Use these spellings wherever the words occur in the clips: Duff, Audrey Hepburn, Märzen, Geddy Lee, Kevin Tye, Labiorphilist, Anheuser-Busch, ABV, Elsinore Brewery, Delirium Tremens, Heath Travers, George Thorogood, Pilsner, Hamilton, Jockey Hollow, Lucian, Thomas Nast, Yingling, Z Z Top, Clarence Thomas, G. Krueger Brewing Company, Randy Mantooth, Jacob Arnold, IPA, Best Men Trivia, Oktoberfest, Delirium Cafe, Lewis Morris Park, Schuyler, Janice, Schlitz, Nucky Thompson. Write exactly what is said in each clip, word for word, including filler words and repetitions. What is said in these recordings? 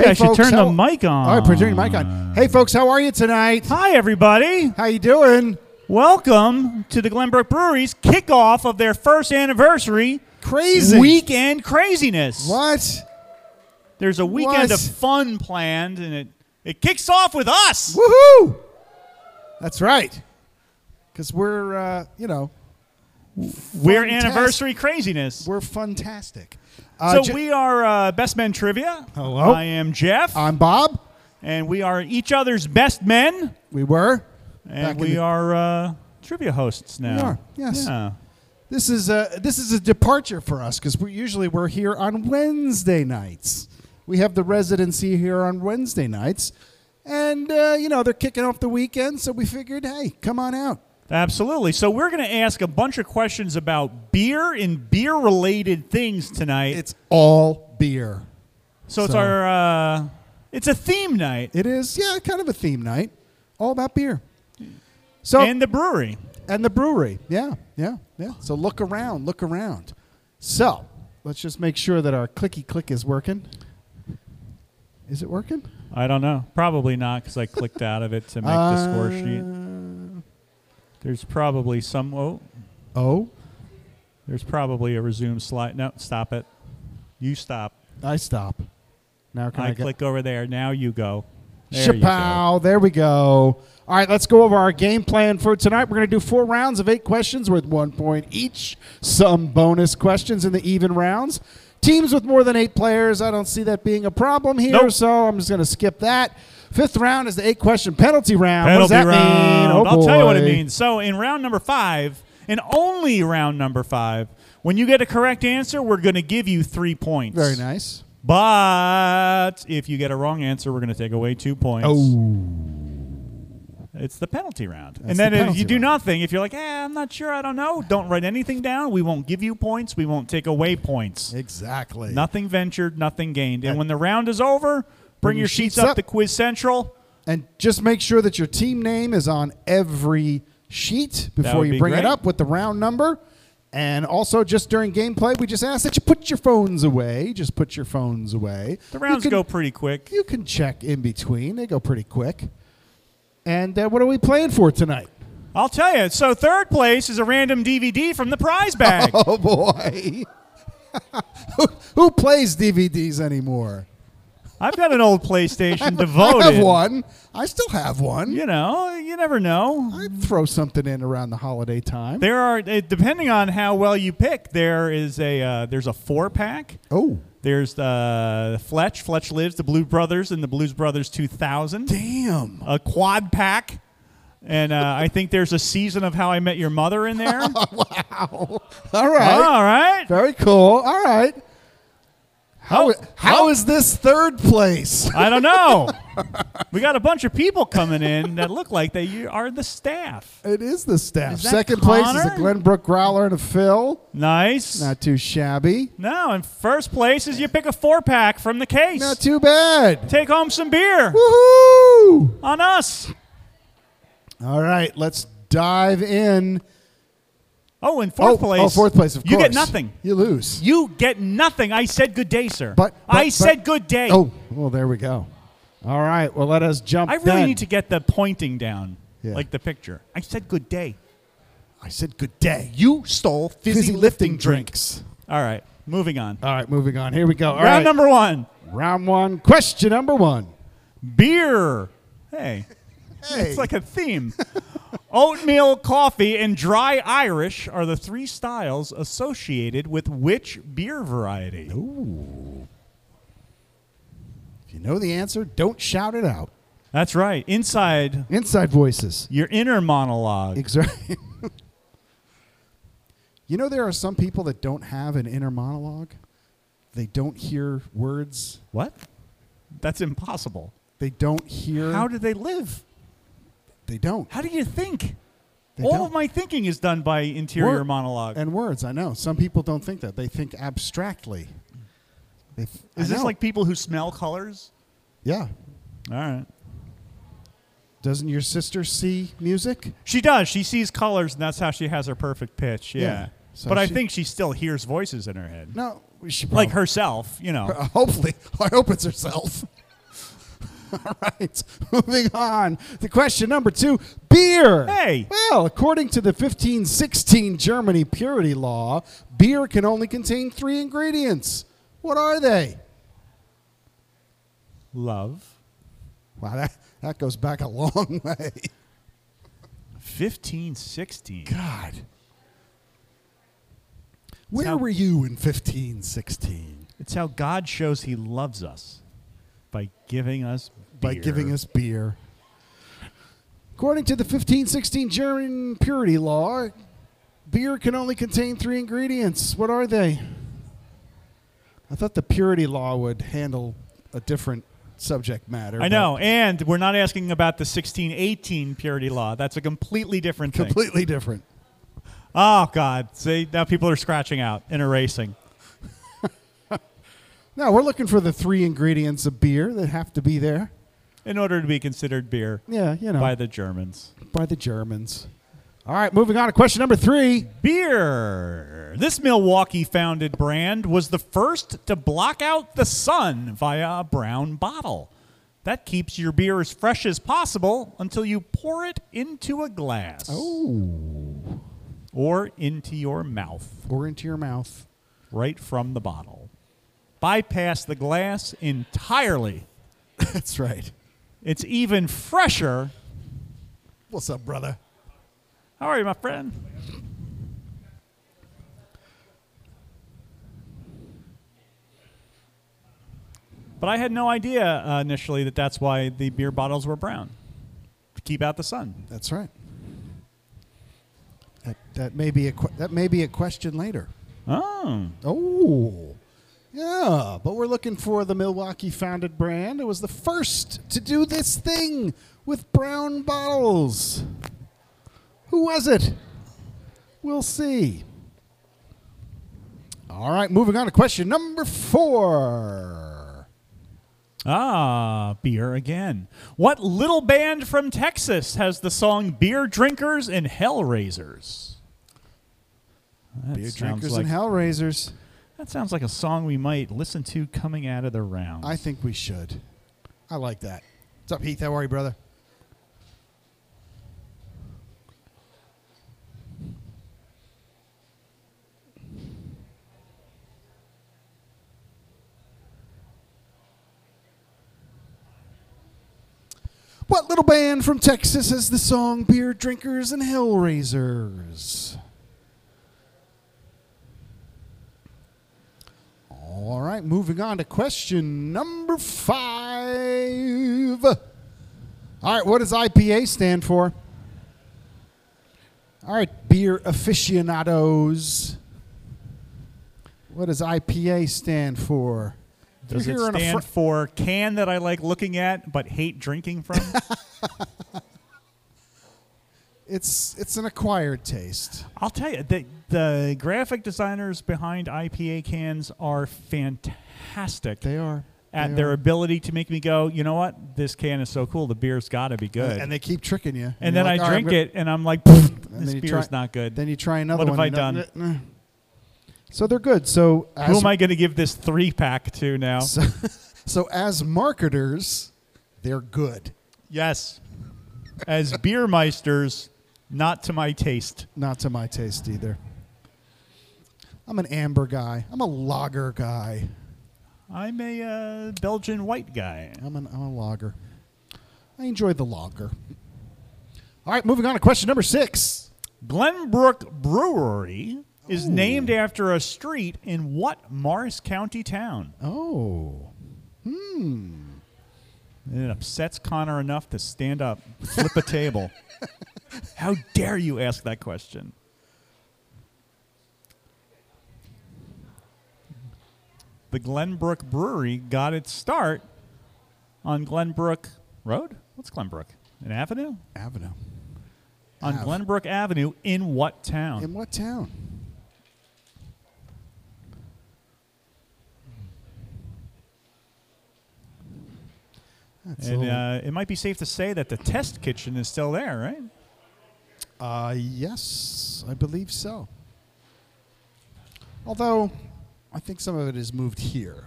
Hey, yeah, I folks, should turn how, the mic on. All right, turn your mic on. Hey, folks, how are you tonight? Hi, everybody. How you doing? Welcome to the Glenbrook Brewery's kickoff of their first anniversary. Crazy. Weekend craziness. What? There's a weekend what? of fun planned, and it, it kicks off with us. Woohoo! That's right. Because we're, uh, you know. We're anniversary craziness. We're fantastic. Uh, so we are uh, Best Men Trivia. Hello. I am Jeff. I'm Bob. And we are each other's best men. We were. And we are uh, trivia hosts now. We are, yes. Yeah. This is a, this is a departure for us because we usually we're here on Wednesday nights. We have the residency here on Wednesday nights. And, uh, you know, they're kicking off the weekend, so we figured, hey, come on out. Absolutely. So we're going to ask a bunch of questions about beer and beer-related things tonight. It's all beer. So, so. it's our, uh, it's a theme night. It is, yeah, kind of a theme night. All about beer. So And the brewery. And the brewery, yeah, yeah, yeah. So look around, look around. So let's just make sure that our clicky-click is working. Is it working? I don't know. Probably not because I clicked out of it to make uh, the score sheet. There's probably some... Oh. Oh? There's probably a resume slide. No, stop it. You stop. I stop. Now can I, I click over there. Now you go. There Chappelle, you go. There we go. All right, let's go over our game plan for tonight. We're going to do four rounds of eight questions worth one point each. Some bonus questions in the even rounds. Teams with more than eight players, I don't see that being a problem here, nope. So I'm just going to skip that. Fifth round is the eight-question penalty round. Penalty what does that round. mean? Oh, I'll boy. tell you what it means. So in round number five, and only round number five, when you get a correct answer, we're going to give you three points. Very nice. But if you get a wrong answer, we're going to take away two points. Oh. It's the penalty round. That's and then the if you do round. nothing, if you're like, eh, I'm not sure, I don't know, don't write anything down. We won't give you points. We won't take away points. Exactly. Nothing ventured, nothing gained. And, and when the round is over, bring your sheets up, up to Quiz Central. And just make sure that your team name is on every sheet before you bring great. it up with the round number. And also, just during gameplay, we just ask that you put your phones away. Just put your phones away. The rounds can, go pretty quick. You can check in between. They go pretty quick. And uh, what are we playing for tonight? I'll tell you. So third place is a random D V D from the prize bag. Oh, boy. who, who plays D V Ds anymore? I've got an old PlayStation devoted. I have one. I still have one. You know, you never know. I'd throw something in around the holiday time. There are, depending on how well you pick, there is a uh, there's a four-pack. Oh. There's the uh, Fletch, Fletch Lives, the Blues Brothers, and the Blues Brothers two thousand. Damn. A quad pack. And uh, I think there's a season of How I Met Your Mother in there. Wow. All right. All right. Very cool. All right. How, oh, how oh. is this third place? I don't know. We got a bunch of people coming in that look like they are the staff. It is the staff. Is Second Connor? place is a Glenbrook growler and a Phil. Nice. Not too shabby. No, and first place is you pick a four-pack from the case. Not too bad. Take home some beer. Woohoo! On us. All right, let's dive in. Oh, in fourth oh, place. Oh, fourth place, of course. You get nothing. You lose. You get nothing. I said good day, sir. But, but I but, said good day. Oh, well, there we go. All right. Well, let us jump I really then. need to get the pointing down, yeah. like the picture. I said good day. I said good day. You stole fizzy, fizzy lifting drinks. drinks. All right. Moving on. All right. Moving on. Here we go. All Round right. number one. Round one. Question number one. Beer. Hey. Hey. It's like a theme. Oatmeal, coffee, and dry Irish are the three styles associated with which beer variety? Ooh. If you know the answer, don't shout it out. That's right. Inside. Inside voices. Your inner monologue. Exactly. You know, there are some people that don't have an inner monologue. They don't hear words. What? That's impossible. They don't hear. How do they live? They don't. How do you think? They All don't. of my thinking is done by interior Word. monologue. And words, I know. Some people don't think that. They think abstractly. They th is I this know. like people who smell colors? Yeah. All right. Doesn't your sister see music? She does. She sees colors, and that's how she has her perfect pitch. Yeah. yeah. So but I think she still hears voices in her head. No. She like herself, you know. Hopefully. I hope it's herself. All right, moving on to question number two, beer. Hey. Well, according to the fifteen sixteen Germany purity law, beer can only contain three ingredients. What are they? Love. Wow, that, that goes back a long way. fifteen sixteen. God. Where how, were you in fifteen sixteen? It's how God shows he loves us. By giving us beer. By giving us beer. According to the fifteen sixteen German purity law, beer can only contain three ingredients. What are they? I thought the purity law would handle a different subject matter. I know, and we're not asking about the sixteen eighteen purity law. That's a completely different thing. Completely different. Oh, God. See, now people are scratching out and erasing. No, we're looking for the three ingredients of beer that have to be there. In order to be considered beer. Yeah, you know. By the Germans. By the Germans. All right, moving on to question number three. Beer. This Milwaukee-founded brand was the first to block out the sun via a brown bottle. That keeps your beer as fresh as possible until you pour it into a glass. Oh. Or into your mouth. Or into your mouth. Right from the bottle. Bypass the glass entirely. That's right. It's even fresher. What's up, brother? How are you, my friend? But I had no idea uh, initially that that's why the beer bottles were brown. To keep out the sun. That's right. That, that, may, be a que that may be a question later. Oh. Oh. Yeah, but we're looking for the Milwaukee-founded brand. It was the first to do this thing with brown bottles. Who was it? We'll see. All right, moving on to question number four. Ah, beer again. What little band from Texas has the song Beer Drinkers and Hellraisers? That Beer Drinkers like and Hellraisers. That sounds like a song we might listen to coming out of the round. I think we should. I like that. What's up, Heath? How are you, brother? What little band from Texas has the song Beer Drinkers and Hellraisers? All right, moving on to question number five. All right, what does I P A stand for? All right, beer aficionados. What does I P A stand for? Does it stand for can that I like looking at but hate drinking from? It's it's an acquired taste. I'll tell you, the, the graphic designers behind I P A cans are fantastic. They are. At they their are. ability to make me go, you know what? This can is so cool. The beer's got to be good. And they keep tricking you. And, and then like, I drink right, it, and I'm like, and this beer's try, not good. Then you try another what one. What have I done? Know, so they're good. So Who am I going to give this three-pack to now? So, so as marketers, they're good. Yes. As beer meisters, not to my taste. Not to my taste either. I'm an amber guy. I'm a lager guy. I'm a uh, Belgian white guy. I'm, an, I'm a lager. I enjoy the lager. All right, moving on to question number six. Glenbrook Brewery oh. is named after a street in what Morris County town? Oh. Hmm. And it upsets Connor enough to stand up, flip a table. How dare you ask that question? The Glenbrook Brewery got its start on Glenbrook Road? What's Glenbrook? An avenue? Avenue. On Ave. Glenbrook Avenue in what town? In what town? That's and uh, it might be safe to say that the test kitchen is still there, right? Uh, yes, I believe so. Although, I think some of it is moved here.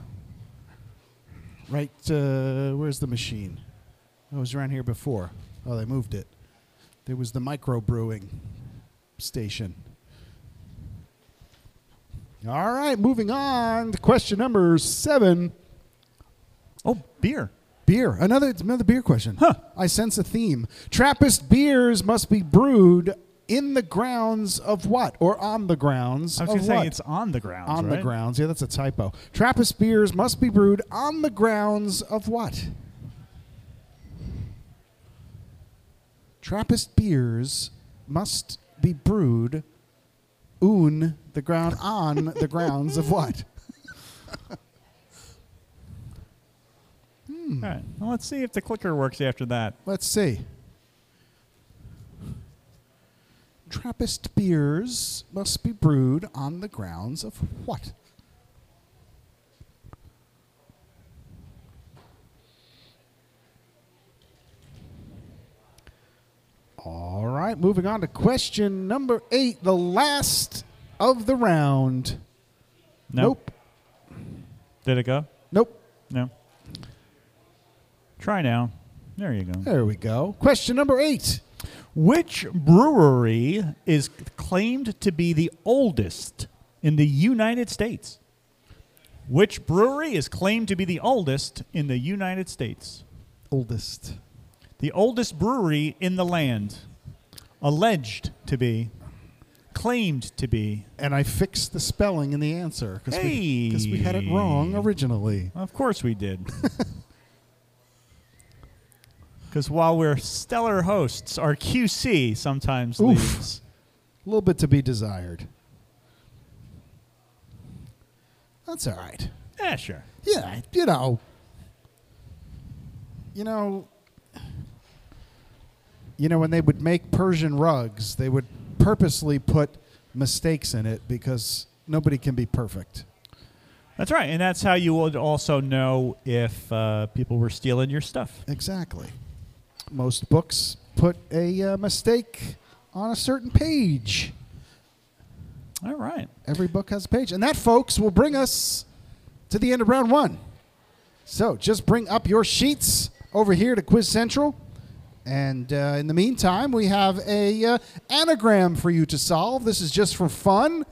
Right, uh, where's the machine? It was around here before. Oh, they moved it. There was the microbrewing station. All right, moving on to question number seven. Oh, beer. Beer. Another another beer question. Huh. I sense a theme. Trappist beers must be brewed in the grounds of what? Or on the grounds of what? I was going to say it's on the grounds, On right? the grounds. Yeah, that's a typo. Trappist beers must be brewed on the grounds of what? Trappist beers must be brewed on the ground on the grounds of what? hmm. All right. Well, let's see if the clicker works after that. Let's see. Trappist beers must be brewed on the grounds of what? All right, moving on to question number eight, the last of the round. Nope. nope. Did it go? Nope. No. Try now. There you go. There we go. Question number eight. Which brewery is claimed to be the oldest in the United States? Which brewery is claimed to be the oldest in the United States? Oldest. The oldest brewery in the land, alleged to be, claimed to be. And I fixed the spelling in the answer because hey. we, we had it wrong originally. Of course we did. Because while we're stellar hosts, our Q C sometimes Oof. leaves. A little bit to be desired. That's all right. Yeah, sure. Yeah, you know. You know. You know, when they would make Persian rugs, they would purposely put mistakes in it because nobody can be perfect. That's right. And that's how you would also know if uh, people were stealing your stuff. Exactly. Most books put a uh, mistake on a certain page. All right. Every book has a page. And that, folks, will bring us to the end of round one. So just bring up your sheets over here to Quiz Central. And uh, in the meantime, we have a uh, anagram for you to solve. This is just for fun.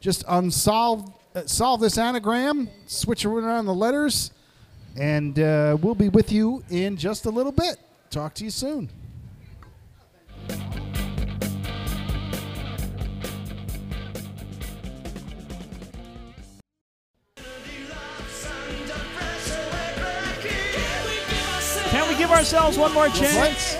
Just unsolved, uh, solve this anagram, switch around the letters, and uh, we'll be with you in just a little bit. Talk to you soon. Give ourselves one more chance.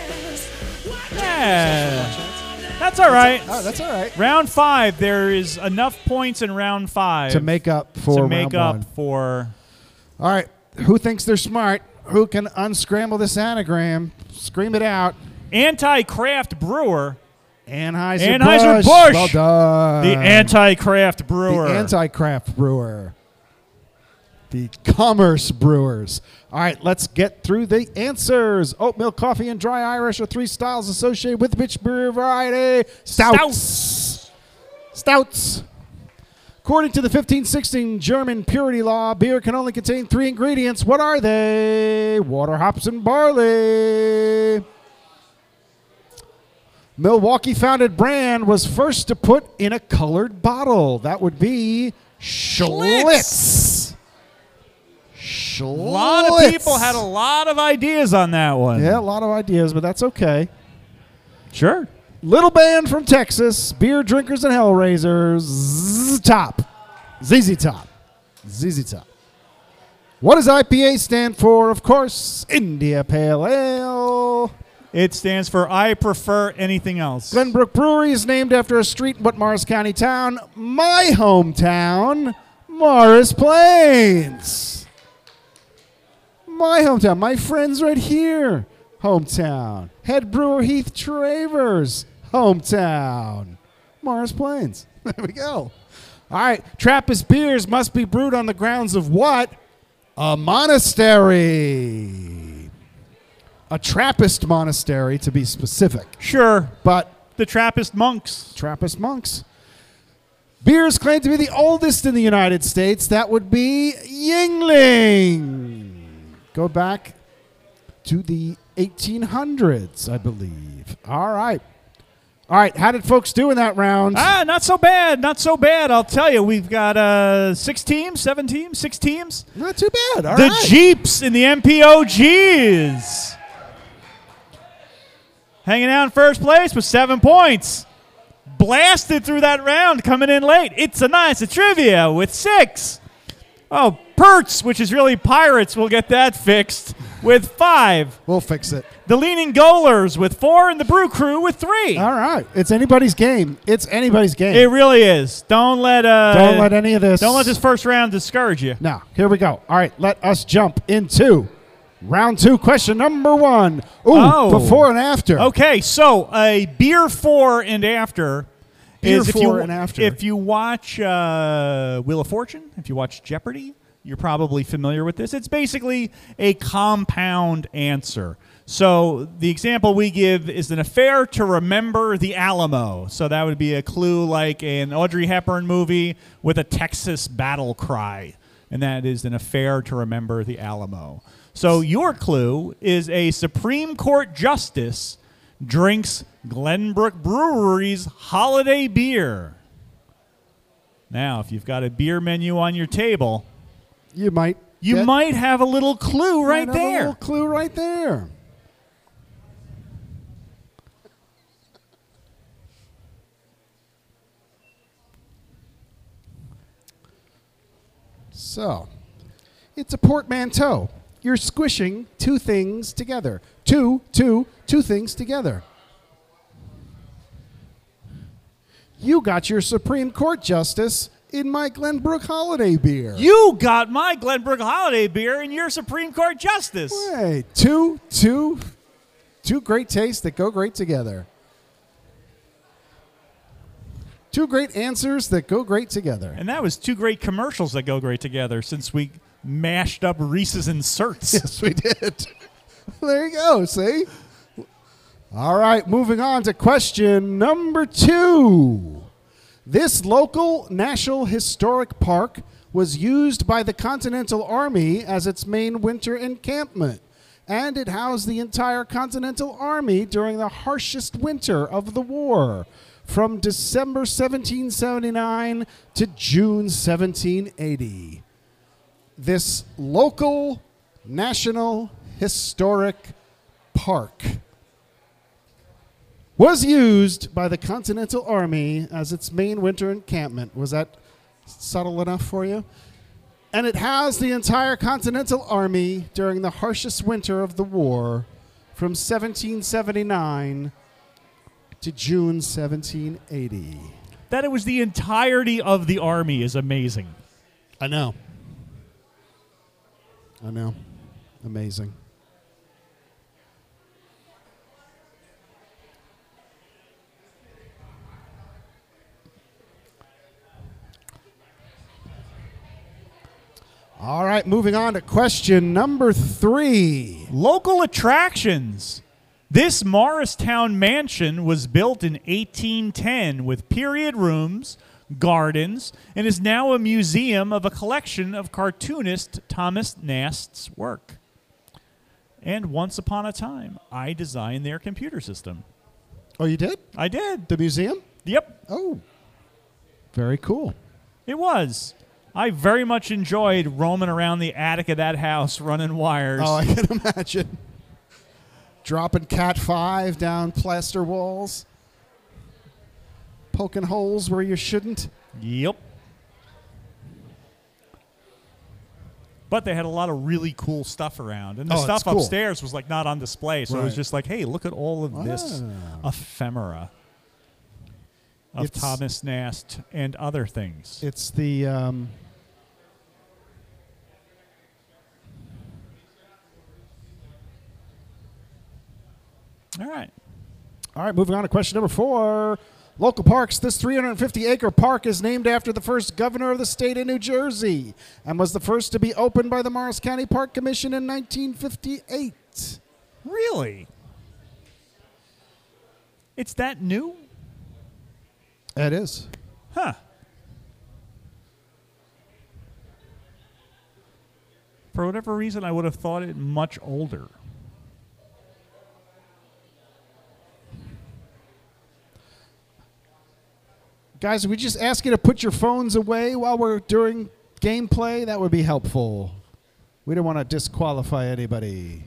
Yeah. That's all right. Oh, that's all right. Round five. There is enough points in round five to make up for to make round up one. for. All right. Who thinks they're smart? Who can unscramble this anagram? Scream it out. Anti-craft brewer. Anheuser-Busch. Anheuser-Busch. Well done. The anti-craft brewer. The anti-craft brewer. The Commerce Brewers. All right, let's get through the answers. Oat milk, coffee, and dry Irish are three styles associated with which brew variety? Stouts. Stouts. According to the fifteen sixteen German purity law, beer can only contain three ingredients. What are they? Water, hops, and barley. Milwaukee-founded brand was first to put in a colored bottle. That would be Schlitz. Schlitz. Schlitz. A lot of people had a lot of ideas on that one. Yeah, a lot of ideas, but that's okay. Sure. Little band from Texas, beer drinkers and hellraisers, Z Z Top. Z Z Top. Z Z Top. What does I P A stand for? Of course, India Pale Ale. It stands for I Prefer Anything Else. Glenbrook Brewery is named after a street in what Morris County town? My hometown, Morris Plains. My hometown, my friends right here, hometown. Head brewer Heath Travers, hometown. Morris Plains, there we go. All right, Trappist beers must be brewed on the grounds of what? A monastery. A Trappist monastery, to be specific. Sure, but. The Trappist monks. Trappist monks. Beers claimed to be the oldest in the United States. That would be Yingling. Go back to the eighteen hundreds, I believe. All right. All right, how did folks do in that round? Ah, not so bad, not so bad. I'll tell you, we've got uh, six teams, seven teams, six teams. Not too bad, all the right. The Jeeps and the M P O Gs. Hanging out in first place with seven points. Blasted through that round, coming in late. It's a nice a trivia with six. Oh, Perts, which is really Pirates, we'll get that fixed, with five. We'll fix it. The Leaning Goalers with four, and the Brew Crew with three. All right. It's anybody's game. It's anybody's game. It really is. Don't let uh, Don't let any of this. Don't let this first round discourage you. Now, here we go. All right. Let us jump into round two, question number one. Ooh, oh, before and after. Okay. So a beer for and after. Beer is for if you, and after. If you watch uh, Wheel of Fortune, if you watch Jeopardy, you're probably familiar with this. It's basically a compound answer. So the example we give is an affair to remember the Alamo. So that would be a clue like an Audrey Hepburn movie with a Texas battle cry. And that is an affair to remember the Alamo. So your clue is a Supreme Court justice drinks Glenbrook Brewery's holiday beer. Now, if you've got a beer menu on your table, you might you get, might have a little clue right there. Have a little clue right there. So, it's a portmanteau. You're squishing two things together. Two, two, two things together. You got your Supreme Court justice in my Glenbrook holiday beer. You got my Glenbrook holiday beer in your Supreme Court justice. Wait, two, two, two great tastes that go great together. Two great answers that go great together. And that was two great commercials that go great together since we mashed up Reese's inserts. Yes, we did. There you go, see? All right, moving on to question number two. This local National Historic Park was used by the Continental Army as its main winter encampment, and it housed the entire Continental Army during the harshest winter of the war, from December seventeen seventy-nine to June seventeen eighty. This local National Historic Park was used by the Continental Army as its main winter encampment. Was that subtle enough for you? And it housed the entire Continental Army during the harshest winter of the war, from seventeen seventy-nine to June seventeen eighty. That it was the entirety of the Army is amazing. I know. I know. Amazing. All right, moving on to question number three. Local attractions. This Morristown mansion was built in eighteen ten with period rooms, gardens, and is now a museum of a collection of cartoonist Thomas Nast's work. And once upon a time, I designed their computer system. Oh, you did? I did. The museum? Yep. Oh, very cool. It was. I very much enjoyed roaming around the attic of that house running wires. Oh, I can imagine. Dropping Cat five down plaster walls. Poking holes where you shouldn't. Yep. But they had a lot of really cool stuff around. And the oh, stuff cool. upstairs was like not on display. So right. It was just like, hey, look at all of wow. this ephemera of it's, Thomas Nast and other things. It's the... Um, All right. All right, moving on to question number four. Local parks. This three hundred fifty acre park is named after the first governor of the state of New Jersey and was the first to be opened by the Morris County Park Commission in nineteen fifty-eight. Really? It's that new? It is. Huh. For whatever reason, I would have thought it much older. Guys, we just ask you to put your phones away while we're doing gameplay. That would be helpful. We don't want to disqualify anybody.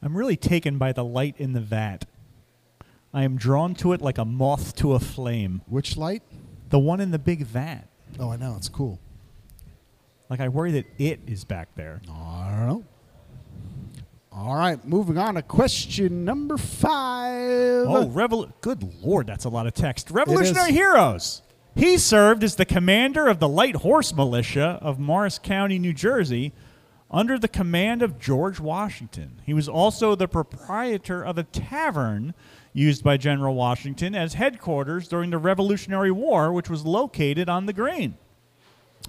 I'm really taken by the light in the vat. I am drawn to it like a moth to a flame. Which light? The one in the big vat. Oh, I know. It's cool. Like, I worry that it is back there. I don't know. All right, moving on to question number five. Oh, revol good Lord, that's a lot of text. Revolutionary heroes. He served as the commander of the Light Horse Militia of Morris County, New Jersey, under the command of George Washington. He was also the proprietor of a tavern used by General Washington as headquarters during the Revolutionary War, which was located on the Green.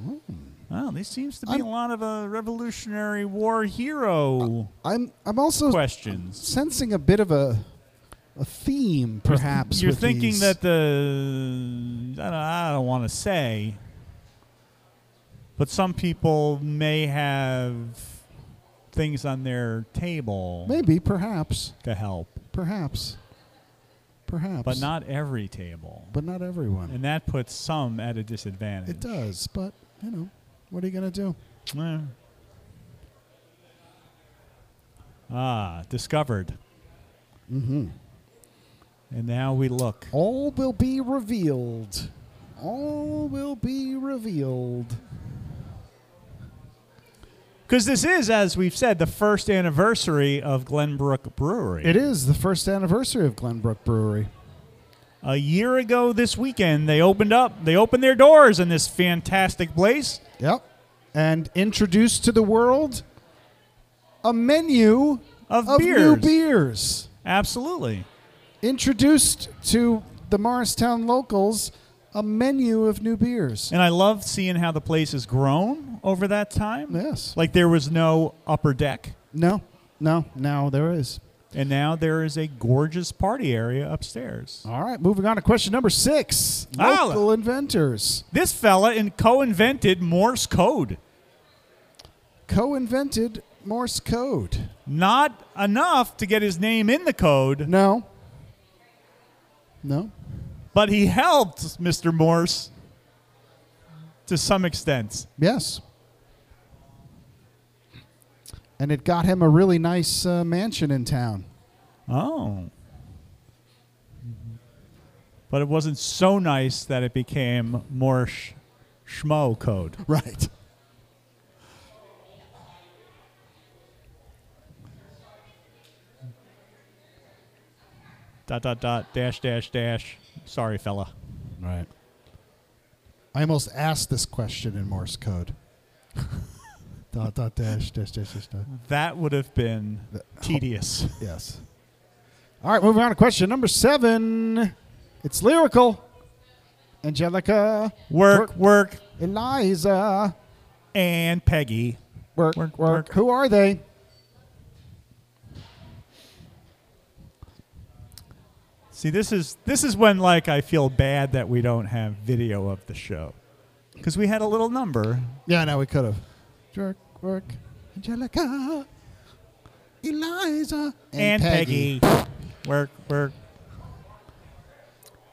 Ooh. Wow, this seems to be I'm a lot of a Revolutionary War hero. Uh, I'm I'm also questions. sensing a bit of a a theme, perhaps. You're, th you're thinking these. that the I don't, I don't want to say, but some people may have things on their table. Maybe, perhaps, to help. Perhaps, perhaps. But not every table. But not everyone. And that puts some at a disadvantage. It does, but you know. What are you going to do? Yeah. Ah, discovered. Mm-hmm. And now we look. All will be revealed. All will be revealed. Because this is, as we've said, the first anniversary of Glenbrook Brewery. It is the first anniversary of Glenbrook Brewery. A year ago this weekend, they opened up. They opened their doors in this fantastic place. Yep. And introduced to the world a menu of, of beers. new beers. Absolutely. Introduced to the Morristown locals a menu of new beers. And I love seeing how the place has grown over that time. Yes. Like there was no upper deck. No, no, now there is. And now there is a gorgeous party area upstairs. All right, moving on to question number six. Local ah, inventors. This fella in co-invented Morse code. Co-invented Morse code. Not enough to get his name in the code. No. No. But he helped Mister Morse to some extent. Yes. And it got him a really nice uh, mansion in town. Oh. But it wasn't so nice that it became Morse Schmo code. Right. Dot, dot, dot, dash, dash, dash. Sorry, fella. Right. I almost asked this question in Morse code. Dot, dot, dash, dash, dash, dash, dash. That would have been the, tedious. Oh, yes. All right, moving on to question number seven. It's lyrical. Angelica. Work, work. work. Eliza. And Peggy. Work, work, work, work. Who are they? See, this is this is when like I feel bad that we don't have video of the show. Because we had a little number. Yeah, I know we could have. Work, work, Angelica, Eliza, and, and Peggy. Peggy. Work, work.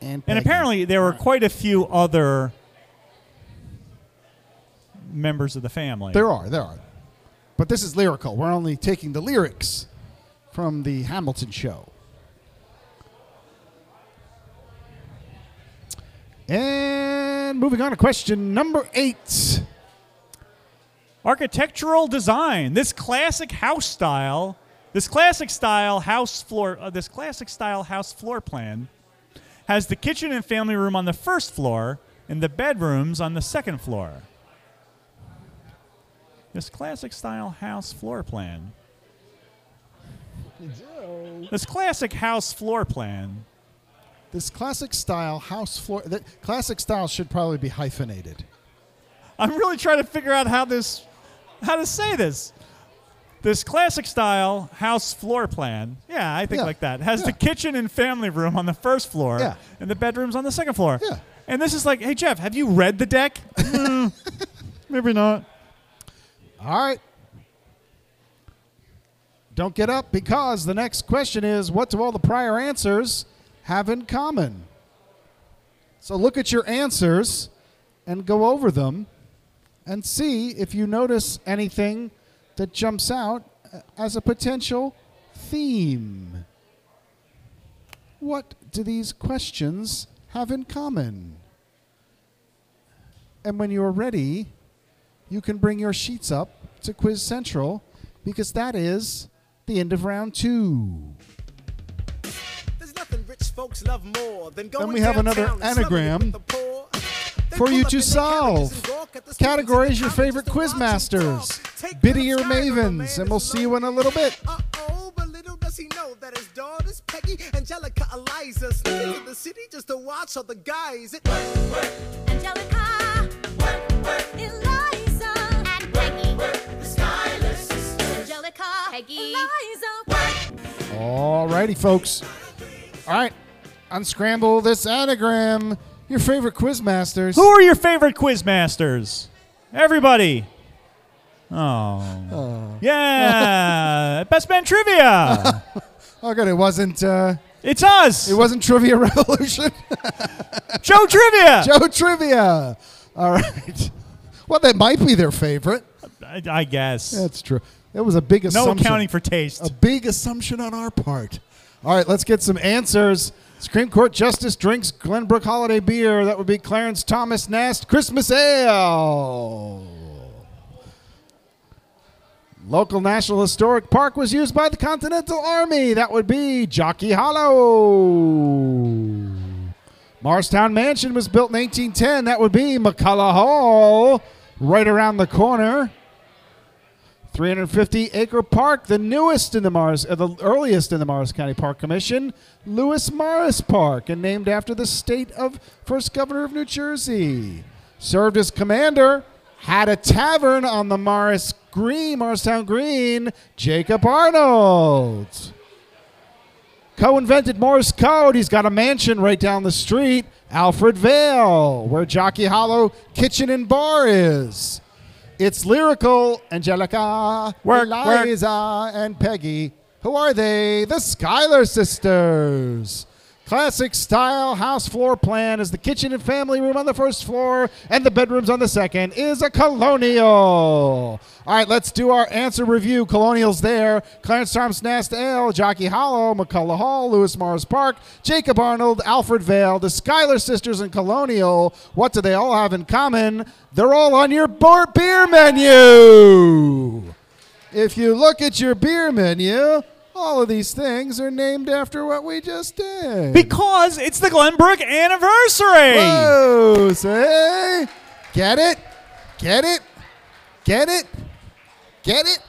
And, and apparently there were quite a few other members of the family. There are, there are. But this is lyrical. We're only taking the lyrics from the Hamilton show. And moving on to question number eight. Architectural design. This classic house style, this classic style house floor, uh, this classic style house floor plan has the kitchen and family room on the first floor and the bedrooms on the second floor. This classic style house floor plan. This classic house floor plan. This classic style house floor. The classic style should probably be hyphenated. I'm really trying to figure out how this. How to say this? This classic style house floor plan. Yeah, I think yeah. like that. Has yeah. the kitchen and family room on the first floor yeah. and the bedrooms on the second floor. Yeah. And this is like, hey, Jeff, have you read the deck? mm, maybe not. All right. Don't get up, because the next question is, what do all the prior answers have in common? So look at your answers and go over them and see if you notice anything that jumps out as a potential theme. What do these questions have in common? And when you're ready, you can bring your sheets up to Quiz Central, because that is the end of round two. There's nothing rich folks love more than going then we have another anagram for you to solve. Category is your favorite quizmasters, biddier mavens, and we'll see you in a little bit. Uh-oh, but little does he know that his daughters, Peggy, Angelica, Eliza, sneak into the city just to watch all the guys. It work, work. Angelica, work, work. Eliza, and Peggy, work. The Schuyler sisters, Angelica, Peggy, Eliza, work. All righty, folks. All right, unscramble this anagram. Your favorite quizmasters. Who are your favorite quizmasters? Everybody. Oh. oh. Yeah. Best Men Trivia. Oh, good. It wasn't. Uh, it's us. It wasn't Trivia Revolution. Joe Trivia. Joe Trivia. All right. Well, that might be their favorite. I, I guess. That's true. That was a big assumption. No accounting for taste. A big assumption on our part. All right. Let's get some answers. Supreme Court Justice drinks Glenbrook Holiday beer. That would be Clarence Thomas Nast Christmas Ale. Local National Historic Park was used by the Continental Army. That would be Jockey Hollow. Morristown Mansion was built in eighteen ten. That would be McCulloch Hall, right around the corner. three hundred fifty acre park, the newest in the Morris, uh, the earliest in the Morris County Park Commission, Lewis Morris Park, and named after the state of first governor of New Jersey. Served as commander, had a tavern on the Morris Green, Morristown Green, Jacob Arnold. Co-invented Morse code. He's got a mansion right down the street, Alfred Vail, where Jockey Hollow Kitchen and Bar is. It's lyrical. Angelica, work, Eliza, work. and Peggy. Who are they? The Schuyler sisters. Classic style house floor plan is the kitchen and family room on the first floor, and the bedrooms on the second is a colonial. All right, let's do our answer review. Colonials there. Clarence Thomas Nast Ale, Jockey Hollow, McCulloch Hall, Lewis Morris Park, Jacob Arnold, Alfred Vail, the Schuyler sisters, and Colonial. What do they all have in common? They're all on your beer menu. If you look at your beer menu, all of these things are named after what we just did. Because it's the Glenbrook anniversary. Whoa, say, get it, get it, get it, get it.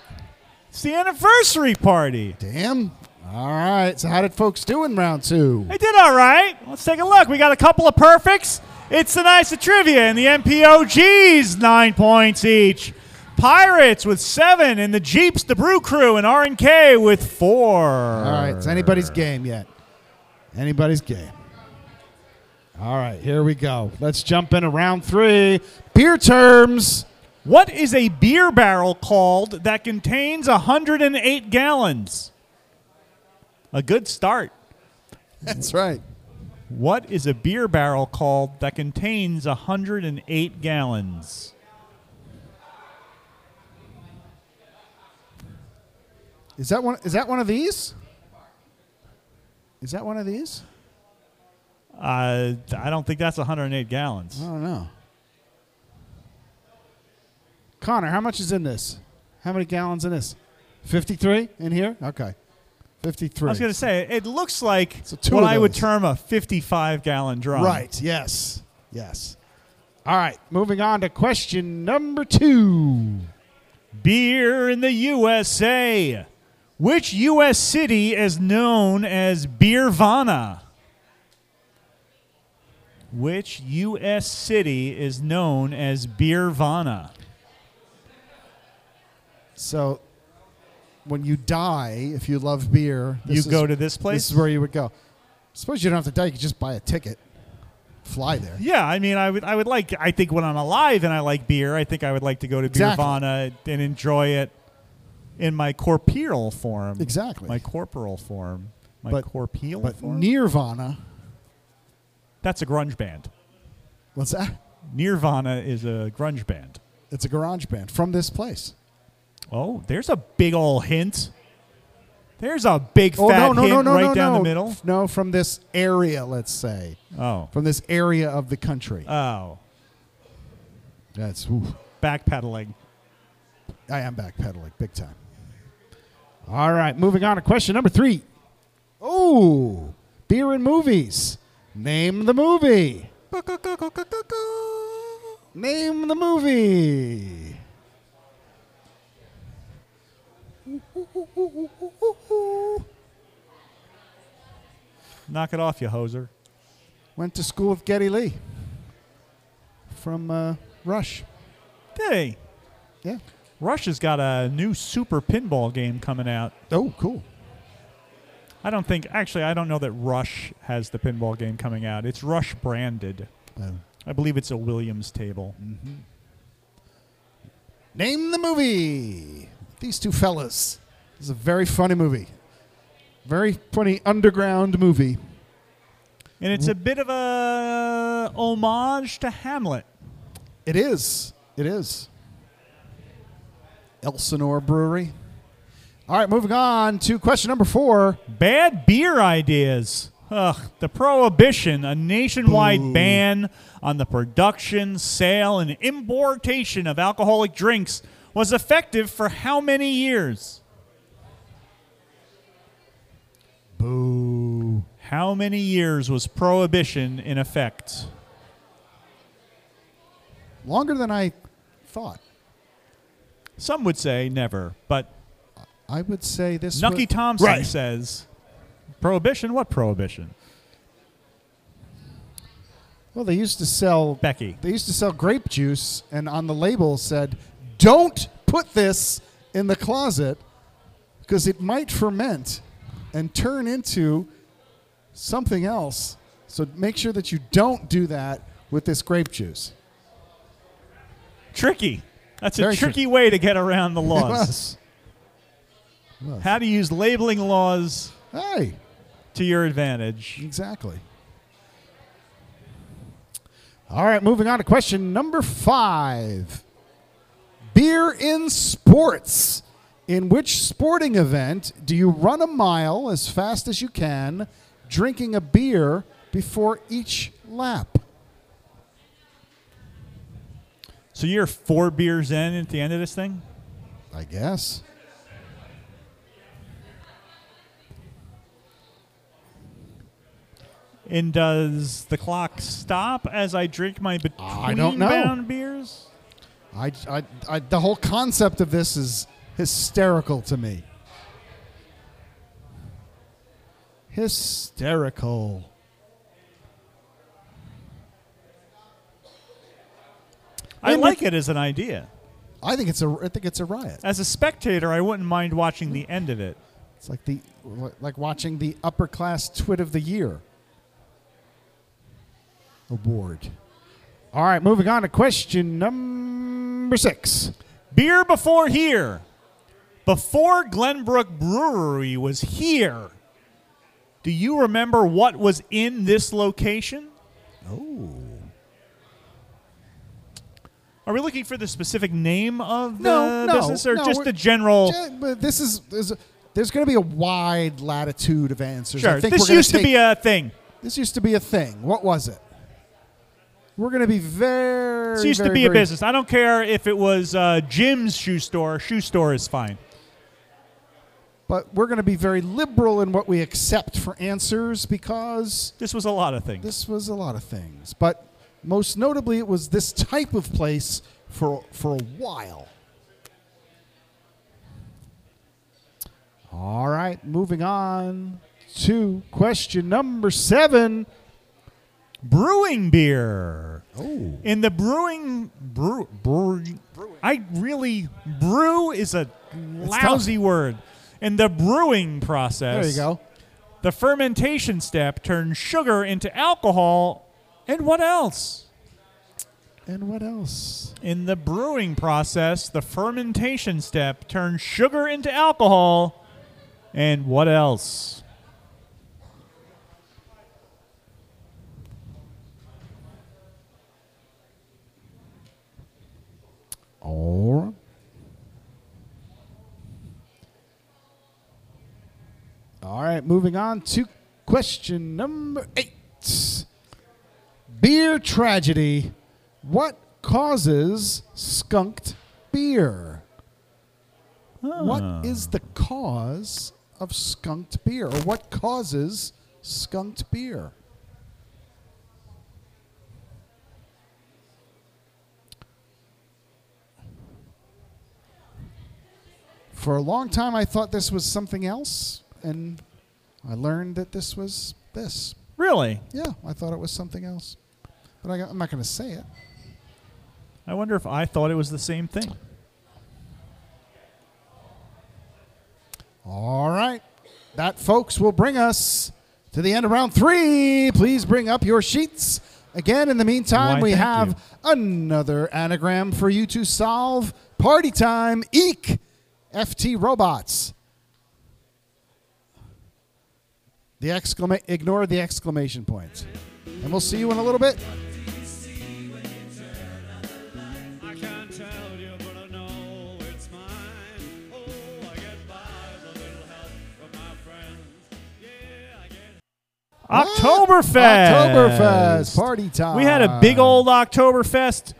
It's the anniversary party. Damn. All right, so how did folks do in round two? They did all right. Let's take a look. We got a couple of perfects. It's the Nice of Trivia and the M P O Gs, nine points each. Pirates with seven, and the Jeeps, the Brew Crew, and R and K with four. All right, it's anybody's game yet. Anybody's game. All right, here we go. Let's jump into round three. Beer terms. What is a beer barrel called that contains one hundred eight gallons? A good start. That's right. What is a beer barrel called that contains one hundred eight gallons? Is that one? Is that one of these? Is that one of these? Uh, I don't think that's one hundred eight gallons. I don't know. Connor, how much is in this? How many gallons in this? fifty-three in here? Okay. fifty-three. I was going to say, it looks like so what I would term a fifty-five gallon drum. Right. Yes. Yes. All right. Moving on to question number two. Beer in the U S A. Which U S city is known as Beervana? Which U S city is known as Beervana? So when you die, if you love beer, you go to this place? This is where you would go. Suppose you don't have to die. You could just buy a ticket, fly there. Yeah, I mean, I would I would like, I think when I'm alive and I like beer, I think I would like to go to exactly. Beervana and enjoy it. in my corporeal form. Exactly. My corporal form. My but, corporeal but form. But Nirvana. That's a grunge band. What's that? Nirvana is a grunge band. It's a garage band from this place. Oh, there's a big old hint. There's a big oh, fat no, no, hint no, no, right no, down no. the middle. No, from this area, let's say. Oh. From this area of the country. Oh. That's oof. Backpedaling. I am backpedaling, big time. All right, moving on to question number three. Oh, beer and movies. Name the movie. Name the movie. Knock it off, you hoser. Went to school with Geddy Lee from uh, Rush. Did he? Yeah. Rush has got a new super pinball game coming out. Oh, cool. I don't think, actually, I don't know that Rush has the pinball game coming out. It's Rush branded. Oh. I believe it's a Williams table. Mm-hmm. Name the movie. These two fellas. This is a very funny movie. Very funny underground movie. And it's a bit of a homage to Hamlet. It is. It is. Elsinore Brewery. All right, moving on to question number four. Bad beer ideas. Ugh, the prohibition, a nationwide Boo. ban on the production, sale, and importation of alcoholic drinks, was effective for how many years? Boo. How many years was prohibition in effect? Longer than I thought. Some would say never, but I would say this. Nucky Thompson right. says... Prohibition? What prohibition? Well, they used to sell Becky. They used to sell grape juice, and on the label said, "Don't put this in the closet because it might ferment and turn into something else. So make sure that you don't do that with this grape juice." Tricky. That's Very a tricky tr- way to get around the laws. It was. It was. How to use labeling laws. Hey. To your advantage. Exactly. All right, moving on to question number five. Beer in sports. In which sporting event do you run a mile as fast as you can, drinking a beer before each lap? So you're four beers in at the end of this thing? I guess. And does the clock stop as I drink my between-bound beers? I, I, I, the whole concept of this is hysterical to me. Hysterical. I like it as an idea. I think it's a. I think it's a riot. As a spectator, I wouldn't mind watching the end of it. It's like the like watching the upper class twit of the year award. All right, moving on to question number six. Beer before here. Before Glenbrook Brewery was here, do you remember what was in this location? Oh. Are we looking for the specific name of no, the no, business or no, just the general? Just, this is, is there's going to be a wide latitude of answers. Sure. I think this we're used to be a thing. This used to be a thing. What was it? We're going to be very, It used very, to be a business. I don't care if it was uh, Jim's shoe store. Shoe store is fine. But we're going to be very liberal in what we accept for answers because... This was a lot of things. This was a lot of things. But most notably, it was this type of place for, for a while. All right, moving on to question number seven. Brewing beer. Oh. In the brewing, brew, brew, brewing. I really, brew is a it's lousy tough. word. In the brewing process. There you go. The fermentation step turns sugar into alcohol and what else? And what else? In the brewing process, the fermentation step turns sugar into alcohol. And what else? Or all right, moving on to question number eight. Beer tragedy. What causes skunked beer? Huh. What is the cause of skunked beer? Or what causes skunked beer? For a long time, I thought this was something else. And I learned that this was this. Really? Yeah, I thought it was something else. But I, I'm not going to say it. I wonder if I thought it was the same thing. All right. That, folks, will bring us to the end of round three. Please bring up your sheets. Again, in the meantime, Why, we have you. another anagram for you to solve. Party time. Eek. F T robots. The exclama- ignore the exclamation points. And we'll see you in a little bit. Oktoberfest. Oktoberfest. Party time. We had a big old Oktoberfest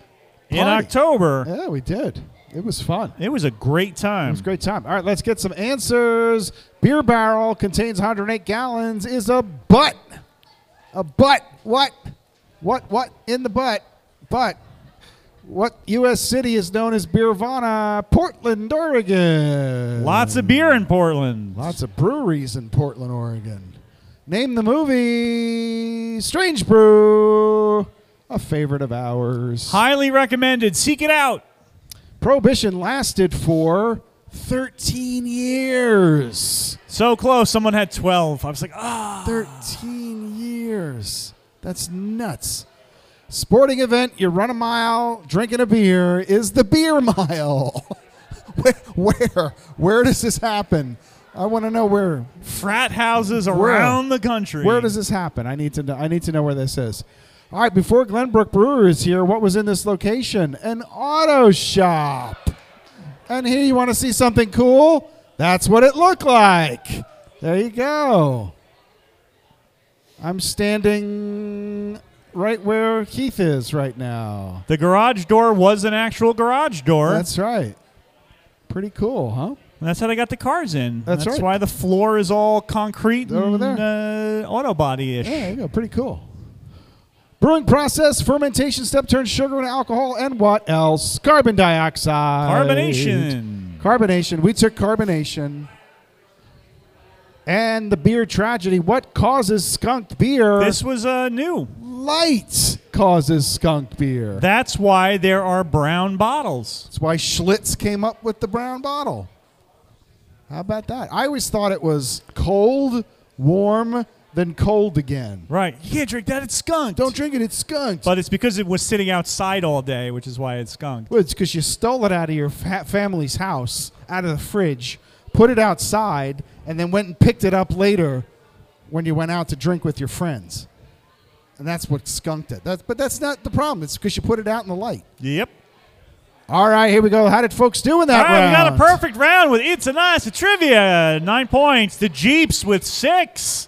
in October. Yeah, we did. It was fun. It was a great time. It was a great time. All right, let's get some answers. Beer barrel contains one hundred eight gallons, is a butt. A butt. What? What? What in the butt? Butt. What U S city is known as Beervana? Portland, Oregon. Lots of beer in Portland. Lots of breweries in Portland, Oregon. Name the movie Strange Brew, a favorite of ours. Highly recommended. Seek it out. Prohibition lasted for thirteen years. So close. Someone had twelve. I was like, ah. thirteen years. That's nuts. Sporting event, you run a mile, drinking a beer, is the beer mile. where, where? Where does this happen? I want to know where. Frat houses around where? the country. Where does this happen? I need to know, I need to know where this is. All right, before Glenbrook Brewery is here, what was in this location? An auto shop. And here, you want to see something cool? That's what it looked like. There you go. I'm standing right where Keith is right now. The garage door was an actual garage door. That's right. Pretty cool, huh? And that's how they got the cars in. That's, that's right. why the floor is all concrete over and there. Uh, auto body-ish. Yeah, there you go. Pretty cool. Brewing process, fermentation step turns sugar into alcohol, and what else? Carbon dioxide. Carbonation. Carbonation. We took carbonation. And the beer tragedy. What causes skunked beer? This was uh, new. Light causes skunked beer. That's why there are brown bottles. That's why Schlitz came up with the brown bottle. How about that? I always thought it was cold, warm, then cold again. Right. You can't drink that. It's skunked. Don't drink it. It's skunked. But it's because it was sitting outside all day, which is why it's skunked. Well, it's because you stole it out of your fa family's house, out of the fridge, put it outside, and then went and picked it up later when you went out to drink with your friends. And that's what skunked it. That's, but that's not the problem. It's because you put it out in the light. Yep. All right, here we go. How did folks do in that round? All right, round? we got a perfect round with It's a Nice Trivia, nine points. The Jeeps with six.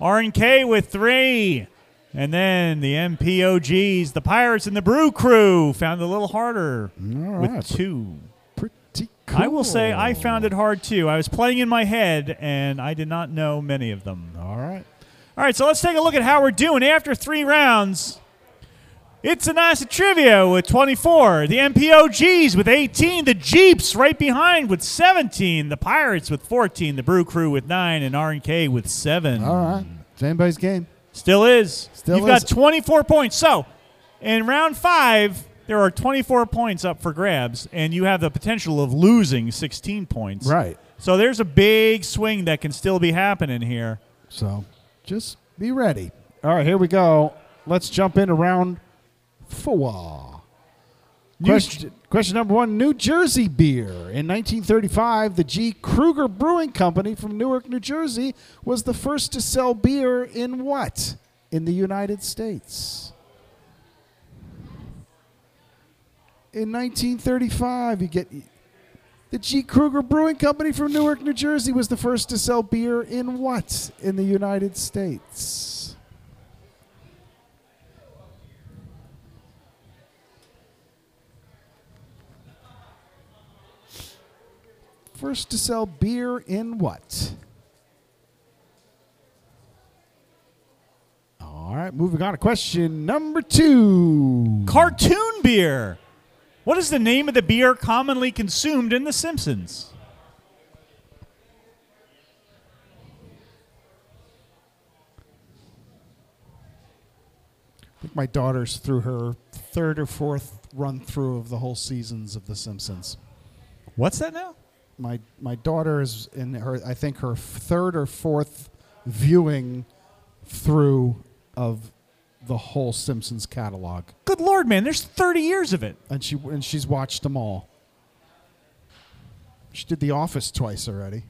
R and K with three. And then the M P O Gs, the Pirates and the Brew Crew, found it a little harder All with right. two. Pretty cool. I will say I found it hard, too. I was playing in my head, and I did not know many of them. All right. All right, so let's take a look at how we're doing after three rounds. It's a Nice Trivia with twenty-four. The M P O Gs with eighteen. The Jeeps right behind with seventeen. The Pirates with fourteen. The Brew Crew with nine. And R and K with seven. All right. It's anybody's game. Still is. Still You've is. got twenty-four points. So in round five, there are twenty-four points up for grabs, and you have the potential of losing sixteen points. Right. So there's a big swing that can still be happening here. So just be ready. All right, here we go. Let's jump into round four. Question, question number one, New Jersey beer. In nineteen thirty-five, the G. Krueger Brewing Company from Newark, New Jersey, was the first to sell beer in what? In the United States. In nineteen thirty-five, you get... The G. Krueger Brewing Company from Newark, New Jersey was the first to sell beer in what? In the United States. First to sell beer in what? All right, moving on to question number two. Cartoon beer. What is the name of the beer commonly consumed in The Simpsons? I think my daughter's through her third or fourth run-through of the whole seasons of The Simpsons. What's that now? My my daughter is in her, I think, her third or fourth viewing through of the whole Simpsons catalog. Good Lord, man, there's thirty years of it. And she and she's watched them all. She did The Office twice already.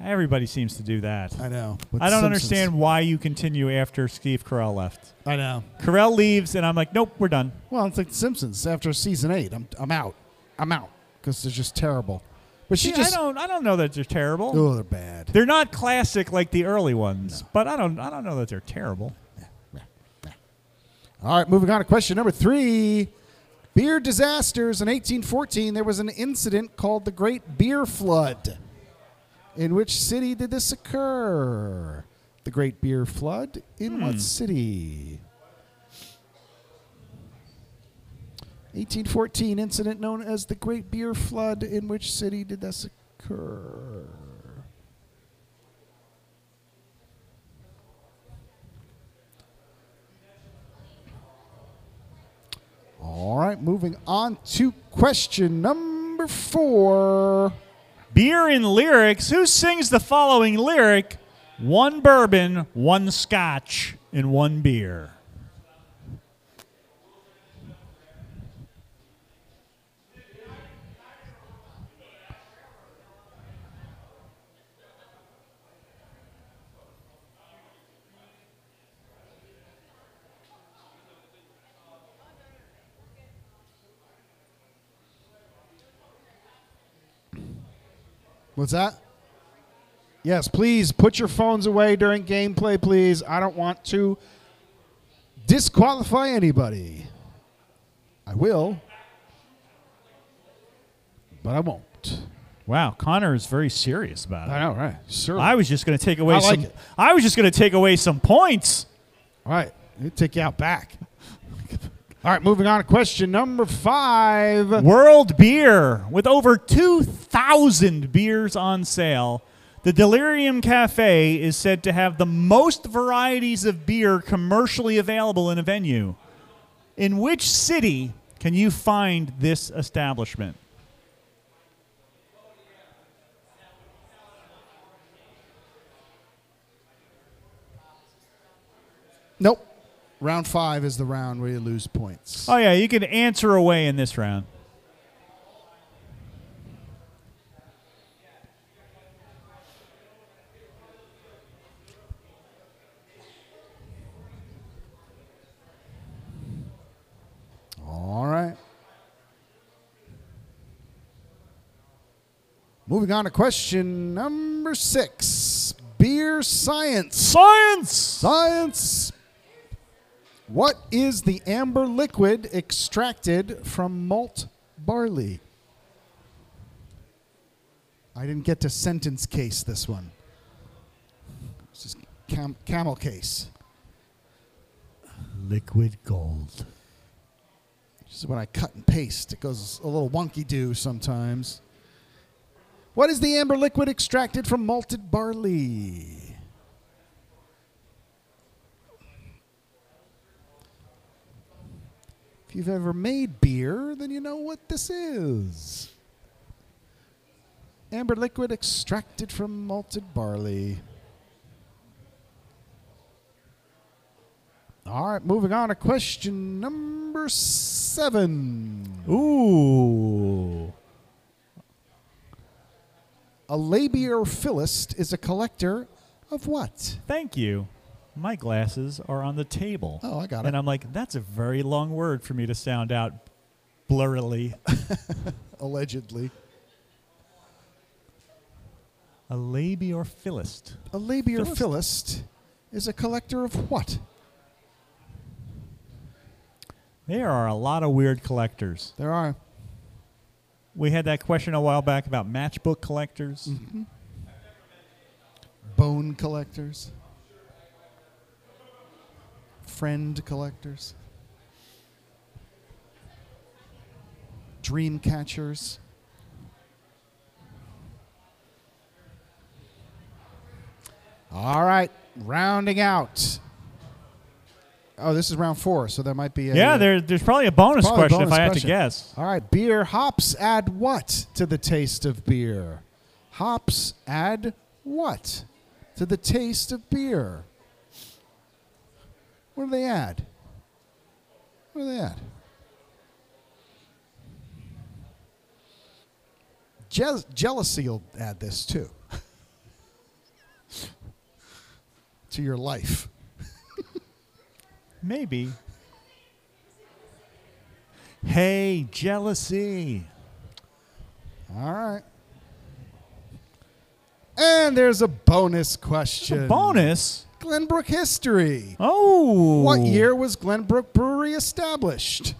Everybody seems to do that. I know. I don't Simpsons. understand why you continue after Steve Carell left. I know. Carell leaves, and I'm like, nope, we're done. Well, it's like The Simpsons after season eight. I'm I'm out. I'm out because they're just terrible. But she yeah, just I don't I don't know that they're terrible. Oh, they're bad. They're not classic like the early ones, no. but I don't I don't know that they're terrible. All right, moving on to question number three. Beer disasters. In eighteen fourteen, there was an incident called the Great Beer Flood. In which city did this occur? The Great Beer Flood in hmm. what city? eighteen fourteen incident known as the Great Beer Flood. In which city did this occur? All right, moving on to question number four. Beer in lyrics. Who sings the following lyric? One bourbon, one scotch, and one beer. What's that? Yes, please put your phones away during gameplay, please. I don't want to disqualify anybody. I will, but I won't. Wow, Connor is very serious about it. I know, right? Sure. I was just going to take away I some. Like I was just going to take away some points. All right, it'll take you out back. All right, moving on to question number five. World beer. With over two thousand beers on sale, the Delirium Cafe is said to have the most varieties of beer commercially available in a venue. In which city can you find this establishment? Nope. Round five is the round where you lose points. Oh, yeah, you can answer away in this round. All right. Moving on to question number six. Beer science. Science! Science! What is the amber liquid extracted from malt barley? I didn't get to sentence case this one. This is cam camel case. Liquid gold. This is when I cut and paste. It goes a little wonky-do sometimes. What is the amber liquid extracted from malted barley? If you've ever made beer, then you know what this is. Amber liquid extracted from malted barley. All right, moving on to question number six. seven. Ooh. A labiorphilist is a collector of what? Thank you. My glasses are on the table. Oh, I got it. And I'm like, that's a very long word for me to sound out blurrily. Allegedly. A labiorphilist. A labiorphilist is a collector of what? There are a lot of weird collectors. There are. We had that question a while back about matchbook collectors. Mm-hmm. Bone collectors. Friend collectors. Dream catchers. All right, rounding out. Oh, this is round four, so there might be a... Yeah, there, there's probably a bonus probably question a bonus if I question. had to guess. All right, beer hops add what to the taste of beer? Hops add what to the taste of beer? What do they add? What do they add? Je- jealousy will add this, too. To your life. Maybe. Hey, jealousy. All right. And there's a bonus question. A bonus? Glenbrook history. Oh. What year was Glenbrook Brewery established?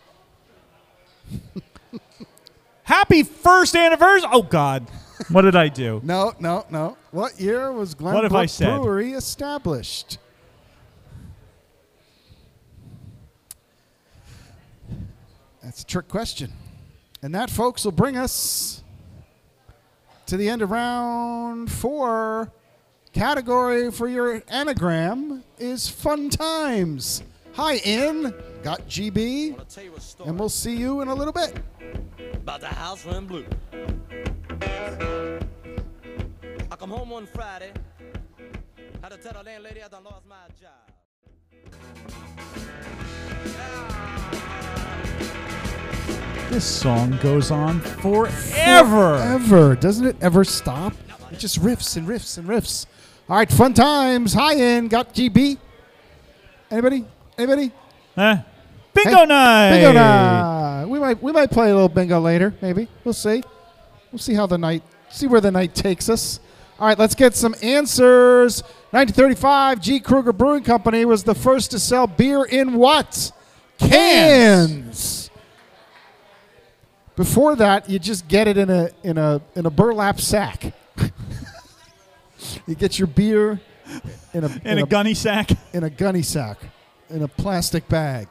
Happy first anniversary. Oh, God. What did I do? No, no, no. What year was Glenbrook Brewery established? That's a trick question. And that, folks, will bring us to the end of round four. Category for your anagram is fun times. Hi, N. Got G B. And we'll see you in a little bit. About the house went blue. I come home on Friday. Had to tell the landlady I done lost my job. This song goes on forever. Forever. Doesn't it ever stop? It just riffs and riffs and riffs. All right, fun times. High end. Got G B. Anybody? Anybody? Huh? Bingo hey, night. Bingo night. We might we might play a little bingo later. Maybe we'll see. We'll see how the night, see where the night takes us. All right, let's get some answers. nineteen thirty-five, G. Krueger Brewing Company was the first to sell beer in what? Cans. Before that, you just get it in a in a in a burlap sack. You get your beer in a in, in a, a gunny sack. In a gunny sack, in a plastic bag.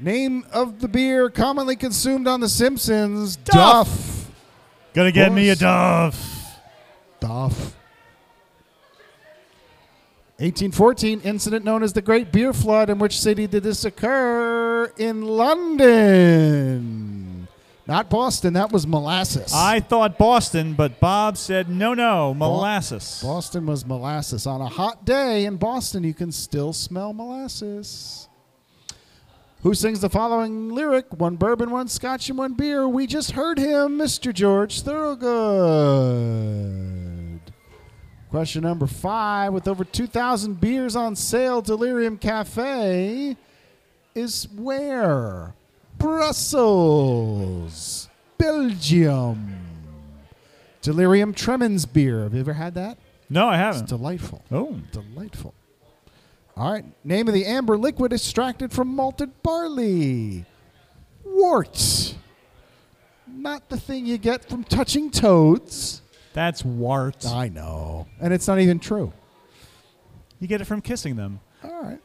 Name of the beer commonly consumed on The Simpsons. Duff. Duff. Gonna get me a Duff. Duff. eighteen fourteen, incident known as the Great Beer Flood. In which city did this occur? In London. Not Boston. That was molasses. I thought Boston, but Bob said no, no, molasses. Bo- Boston was molasses. On a hot day in Boston, you can still smell molasses. Who sings the following lyric? One bourbon, one scotch, and one beer. We just heard him, Mister George Thorogood. Question number five. With over two thousand beers on sale, Delirium Cafe is where? Brussels, Belgium. Delirium Tremens beer. Have you ever had that? No, I haven't. It's delightful. Oh. Delightful. All right, name of the amber liquid extracted from malted barley. Wort. Not the thing you get from touching toads. That's wart. I know. And it's not even true. You get it from kissing them. All right.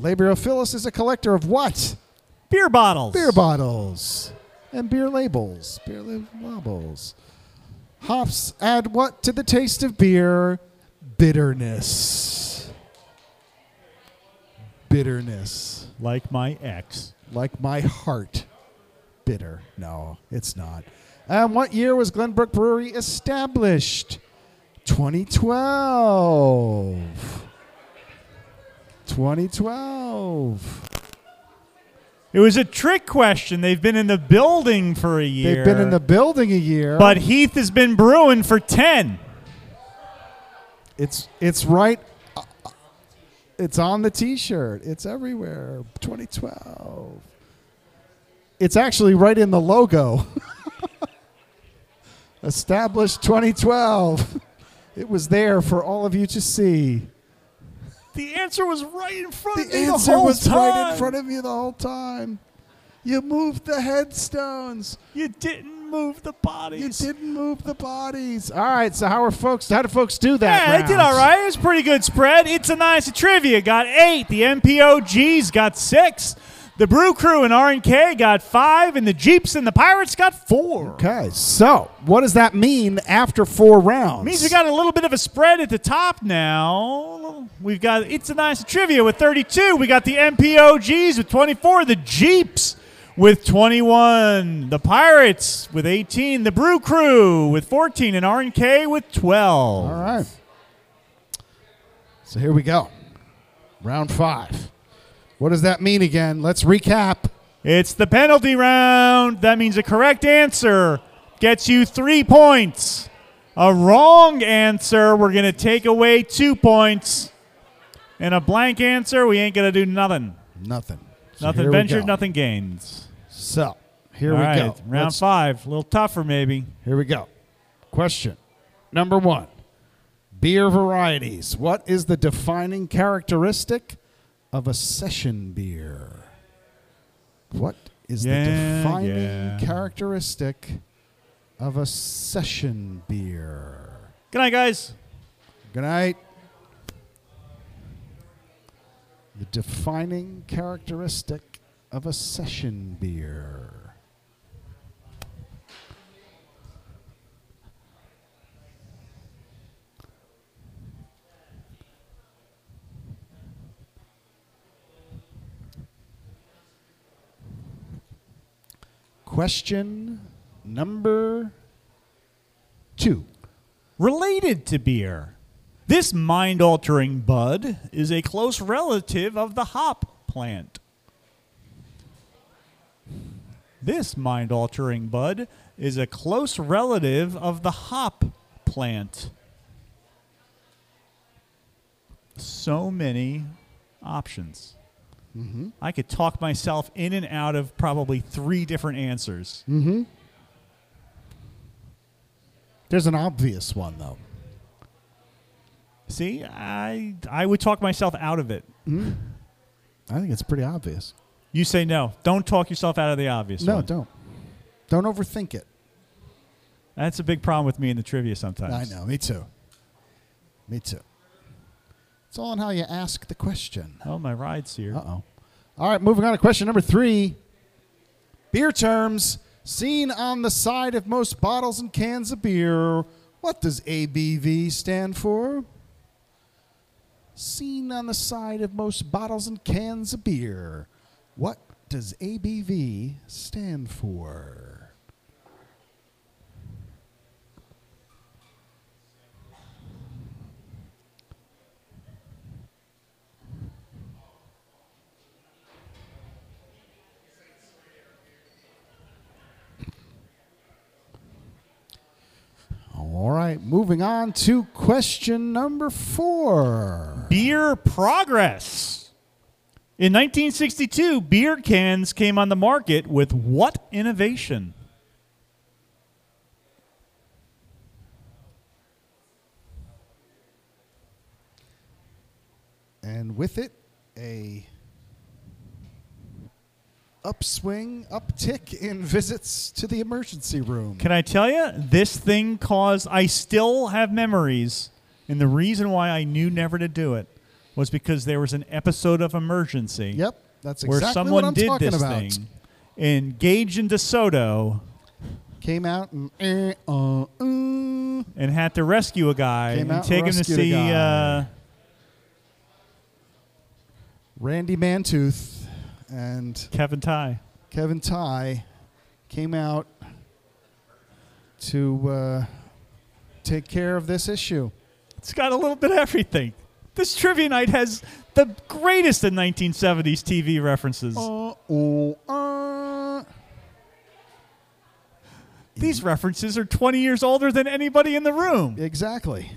Labirophilus is a collector of what? Beer bottles. Beer bottles. And beer labels. Beer labels. Hops add what to the taste of beer? Bitterness. Bitterness. Like my ex. Like my heart. Bitter. No, it's not. And what year was Glenbrook Brewery established? twenty twelve. twenty twelve. It was a trick question. They've been in the building for a year. They've been in the building a year. But Heath has been brewing for ten. It's it's right. It's on the T-shirt. It's everywhere. twenty twelve. It's actually right in the logo. Established twenty twelve. It was there for all of you to see. The answer was right in front of me the whole time. The answer was right in front of you the whole time. You moved the headstones. You didn't move the bodies. You didn't move the bodies. All right, so how are folks? How do folks do that? Yeah, they did all right. It was a pretty good spread. It's a nice trivia. Got eight. The M P O Gs got six. The Brew Crew and R and K got five, and the Jeeps and the Pirates got four. Okay, so what does that mean after four rounds? It means we got a little bit of a spread at the top now. We've got It's a Nice Trivia with thirty-two. We got the M P O Gs with twenty-four, the Jeeps with twenty-one, the Pirates with eighteen, the Brew Crew with fourteen, and R and K with twelve. All right. So here we go, round five. What does that mean again? Let's recap. It's the penalty round. That means a correct answer gets you three points. A wrong answer, we're going to take away two points. And a blank answer, we ain't going to do nothing. Nothing. So nothing ventured, nothing gains. So here All we right, go. Round Let's, five, a little tougher maybe. Here we go. Question number one, beer varieties. What is the defining characteristic of a session beer? What is yeah, the defining yeah. characteristic of a session beer? Good night, guys. Good night. The defining characteristic of a session beer. Question number two. Related to beer, this mind-altering bud is a close relative of the hop plant. This mind-altering bud is a close relative of the hop plant. So many options. Mm-hmm. I could talk myself in and out of probably three different answers. Mm-hmm. There's an obvious one, though. See, I I would talk myself out of it. Mm-hmm. I think it's pretty obvious. You say no. Don't talk yourself out of the obvious No, one. don't. Don't overthink it. That's a big problem with me in the trivia sometimes. I know. Me too. Me too. It's all on how you ask the question. Oh, my ride's here. Uh-oh. All right, moving on to question number three. Beer terms seen on the side of most bottles and cans of beer. What does A B V stand for? Seen on the side of most bottles and cans of beer. What does A B V stand for? All right, moving on to question number four. Beer progress. In nineteen sixty-two, beer cans came on the market with what innovation? And with it, a upswing, uptick in visits to the emergency room. Can I tell you, this thing caused, I still have memories, and the reason why I knew never to do it was because there was an episode of Emergency. Yep, that's exactly where someone what I'm did talking this about. thing, and Gage and DeSoto came out and, uh, uh, uh, and had to rescue a guy came and take and him to see uh, Randy Mantooth. And Kevin Tye. Kevin Tye came out to uh, take care of this issue. It's got a little bit of everything. This trivia night has the greatest in nineteen seventies T V references. Uh, oh, uh. These references are twenty years older than anybody in the room. Exactly.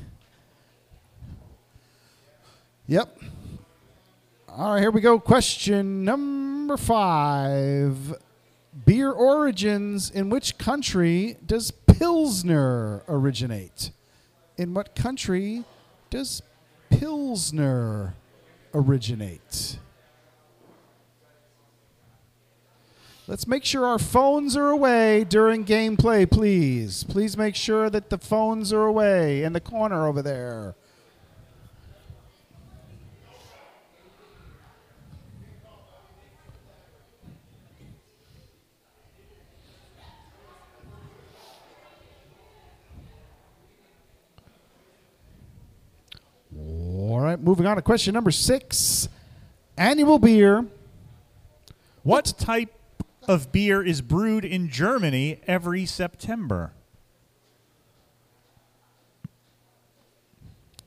Yep. All right, here we go. Question number five. Beer origins. In which country does Pilsner originate? In what country does Pilsner originate? Let's make sure our phones are away during gameplay, please. Please make sure that the phones are away in the corner over there. All right, moving on to question number six. Annual beer. What type of beer is brewed in Germany every September?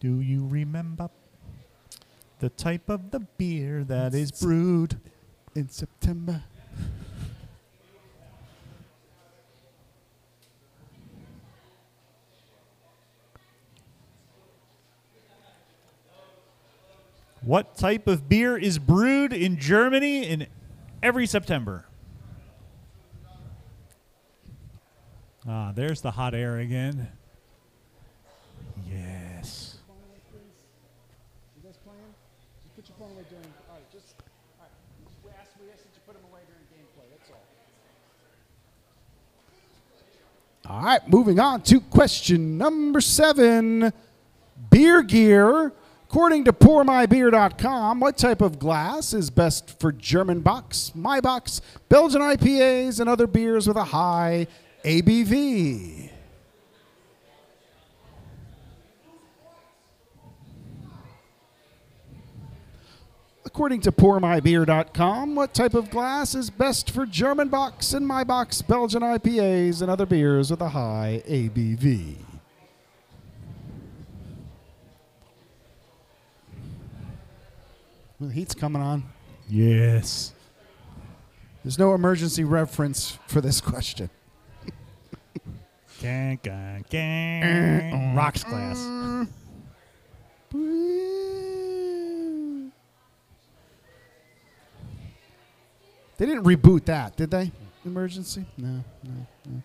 Do you remember the type of the beer that is brewed in September? What type of beer is brewed in Germany in every September? Ah, there's the hot air again. Yes. You guys playing? Just put your phone away during. All right, just. All right. We asked we asked that you put them away during gameplay. That's all. All right, moving on to question number seven. Beer gear. According to pour my beer dot com, what type of glass is best for German box, my box, Belgian I P As, and other beers with a high A B V? According to pour my beer dot com, what type of glass is best for German box and my box, Belgian I P As, and other beers with a high A B V? The heat's coming on. Yes. There's no emergency reference for this question. Gang, gang, gang. Rocks glass. They didn't reboot that, did they? Emergency? No, no, no.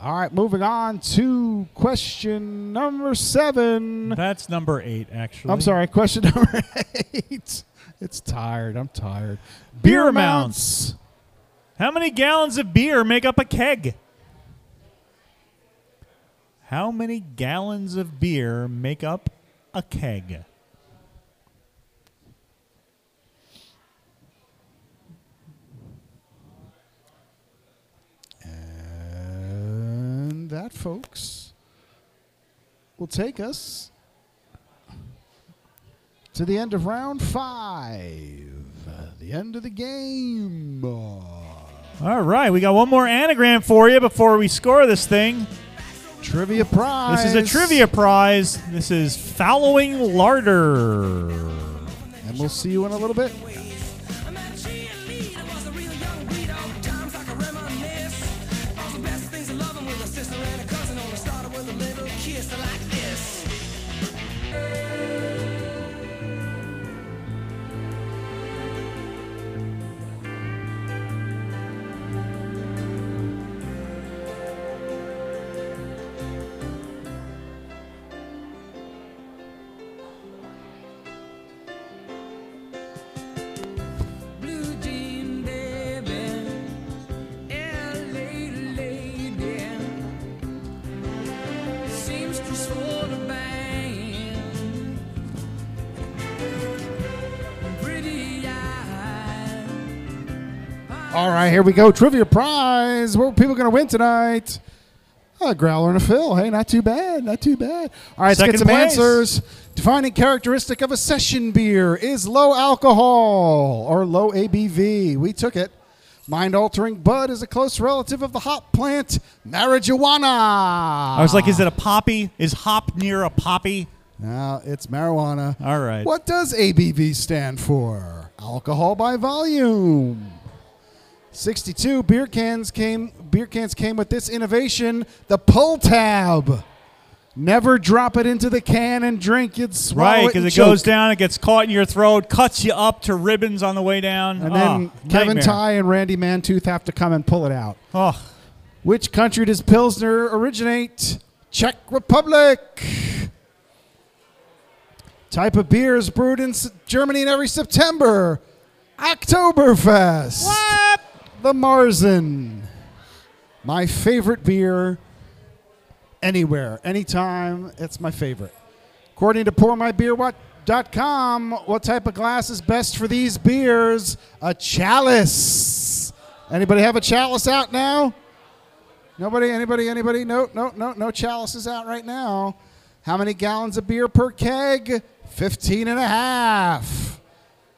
All right, moving on to question number seven. That's number eight, actually. I'm sorry, question number eight. It's tired. I'm tired. Beer, beer amounts. amounts. How many gallons of beer make up a keg? How many gallons of beer make up a keg? That, folks, will take us to the end of round five, the end of the game. All right, we got one more anagram for you before we score this thing. Trivia prize. This is a trivia prize. This is Following Larder. And we'll see you in a little bit. All right, here we go. Trivia prize. What are people going to win tonight? A growler and a fill. Hey, not too bad. Not too bad. All right, let's get some answers. Defining characteristic of a session beer is low alcohol or low A B V. We took it. Mind-altering bud is a close relative of the hop plant, marijuana. I was like, is it a poppy? Is hop near a poppy? No, it's marijuana. All right. What does A B V stand for? Alcohol by volume. sixty-two beer cans came. Beer cans came with this innovation: the pull tab. Never drop it into the can and drink. You'd swallow right, it. Right, because it choke. goes down, it gets caught in your throat, cuts you up to ribbons on the way down. And oh, then Kevin nightmare. Ty and Randy Mantooth have to come and pull it out. Oh. Which country does Pilsner originate? Czech Republic. Type of beer is brewed in Germany in every September. Oktoberfest. What? The Märzen. My favorite beer. Anywhere, anytime, it's my favorite. According to pour my beer what dot com, what type of glass is best for these beers? A chalice. Anybody have a chalice out now? Nobody, anybody, anybody? No, no, no, no chalices out right now. How many gallons of beer per keg? fifteen and a half.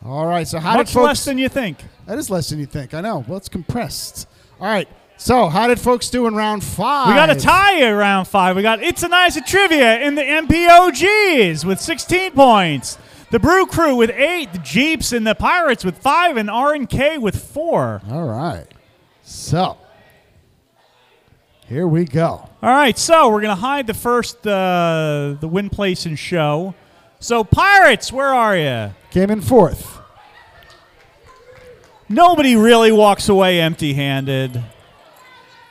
All right, so how Much did folks- Much less than you think. That is less than you think, I know. Well, it's compressed. All right. So, how did folks do in round five? We got a tie in round five. We got It's a Nice of Trivia in the M P O Gs with sixteen points. The Brew Crew with eight. The Jeeps and the Pirates with five. And R and K with four. All right. So, here we go. All right. So, we're going to hide the first, uh, the win, place, and show. So, Pirates, where are you? Came in fourth. Nobody really walks away empty-handed.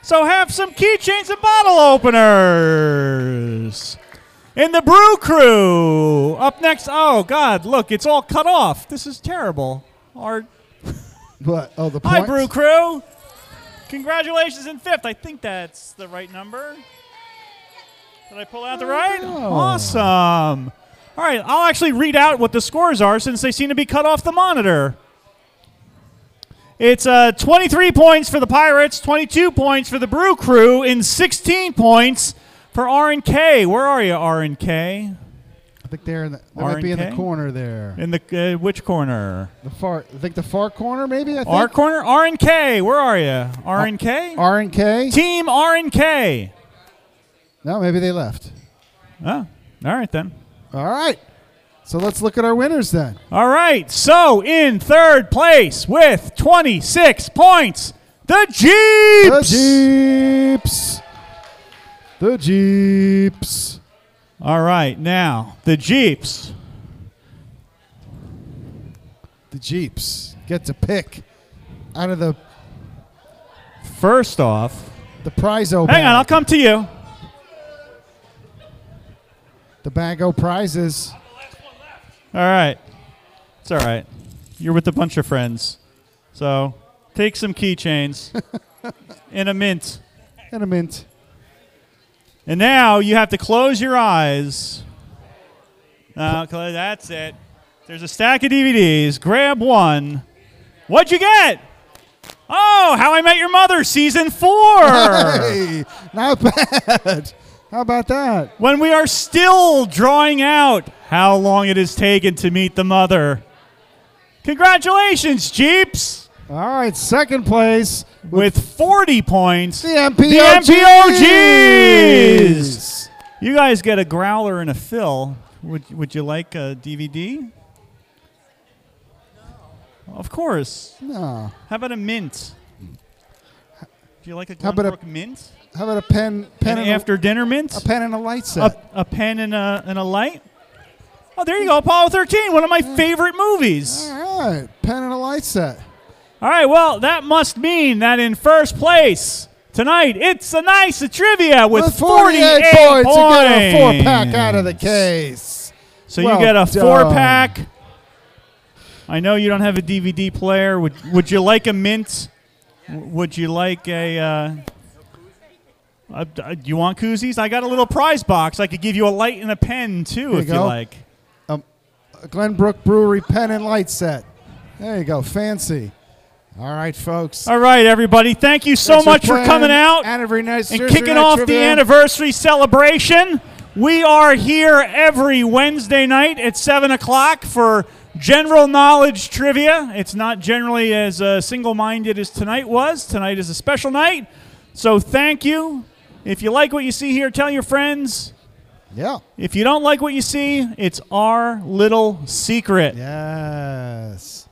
So have some keychains and bottle openers. In the Brew Crew, up next, oh, God, look, it's all cut off. This is terrible. Our what? Oh, the points? Hi, Brew Crew. Congratulations in fifth. I think that's the right number. Did I pull out the right? Oh. Awesome. All right, I'll actually read out what the scores are since they seem to be cut off the monitor. It's uh, twenty-three points for the Pirates, twenty-two points for the Brew Crew, and sixteen points for R and K. Where are you, R and K? I think they're in the, they might be in the corner there. In the uh, which corner? The far. I think the far corner, maybe. I think. Our corner. R and K. Where are you? R and K. R and K. Team R and K. No, maybe they left. Oh, all right then. All right. So let's look at our winners then. All right. So in third place with twenty-six points, the Jeeps. The Jeeps. The Jeeps. All right. Now, the Jeeps. The Jeeps get to pick out of the... First off... The prize-o bag. Hang on. I'll come to you. The bag-o prizes... All right. It's all right. You're with a bunch of friends. So take some keychains and a mint. And a mint. And now you have to close your eyes. Uh, that's it. There's a stack of D V Ds. Grab one. What'd you get? Oh, How I Met Your Mother, Season four. Hey, not bad. How about that? When we are still drawing out how long it has taken to meet the mother. Congratulations, Jeeps. All right, second place. With, with forty points, the M P O Gs. The M P O Gs. You guys get a growler and a fill. Would, would you like a D V D? No. Of course. No. How about a mint? Do you like a Glenbrook mint? How about a pen? Pen and, and after a, dinner mint? A pen and a light set. A, a pen and a, and a light? Oh, there you go, Apollo thirteen, one of my favorite movies. All right, pen and a light set. All right, well, that must mean that in first place tonight, It's a Nice of Trivia with, with forty-eight, forty-eight points. points. You get a four-pack out of the case. So well you get a four-pack. I know you don't have a D V D player. Would, would you like a mint? Would you like a... Uh, uh, do you want koozies? I got a little prize box. I could give you a light and a pen, too, you if go. you like. Glenbrook Brewery pen and light set. There you go. Fancy. All right, folks. All right, everybody. Thank you so Thanks much for, for coming out nice and kicking off trivia. the anniversary celebration. We are here every Wednesday night at seven o'clock for general knowledge trivia. It's not generally as uh, single-minded as tonight was. Tonight is a special night. So thank you. If you like what you see here, tell your friends. Yeah. If you don't like what you see, it's our little secret. Yes.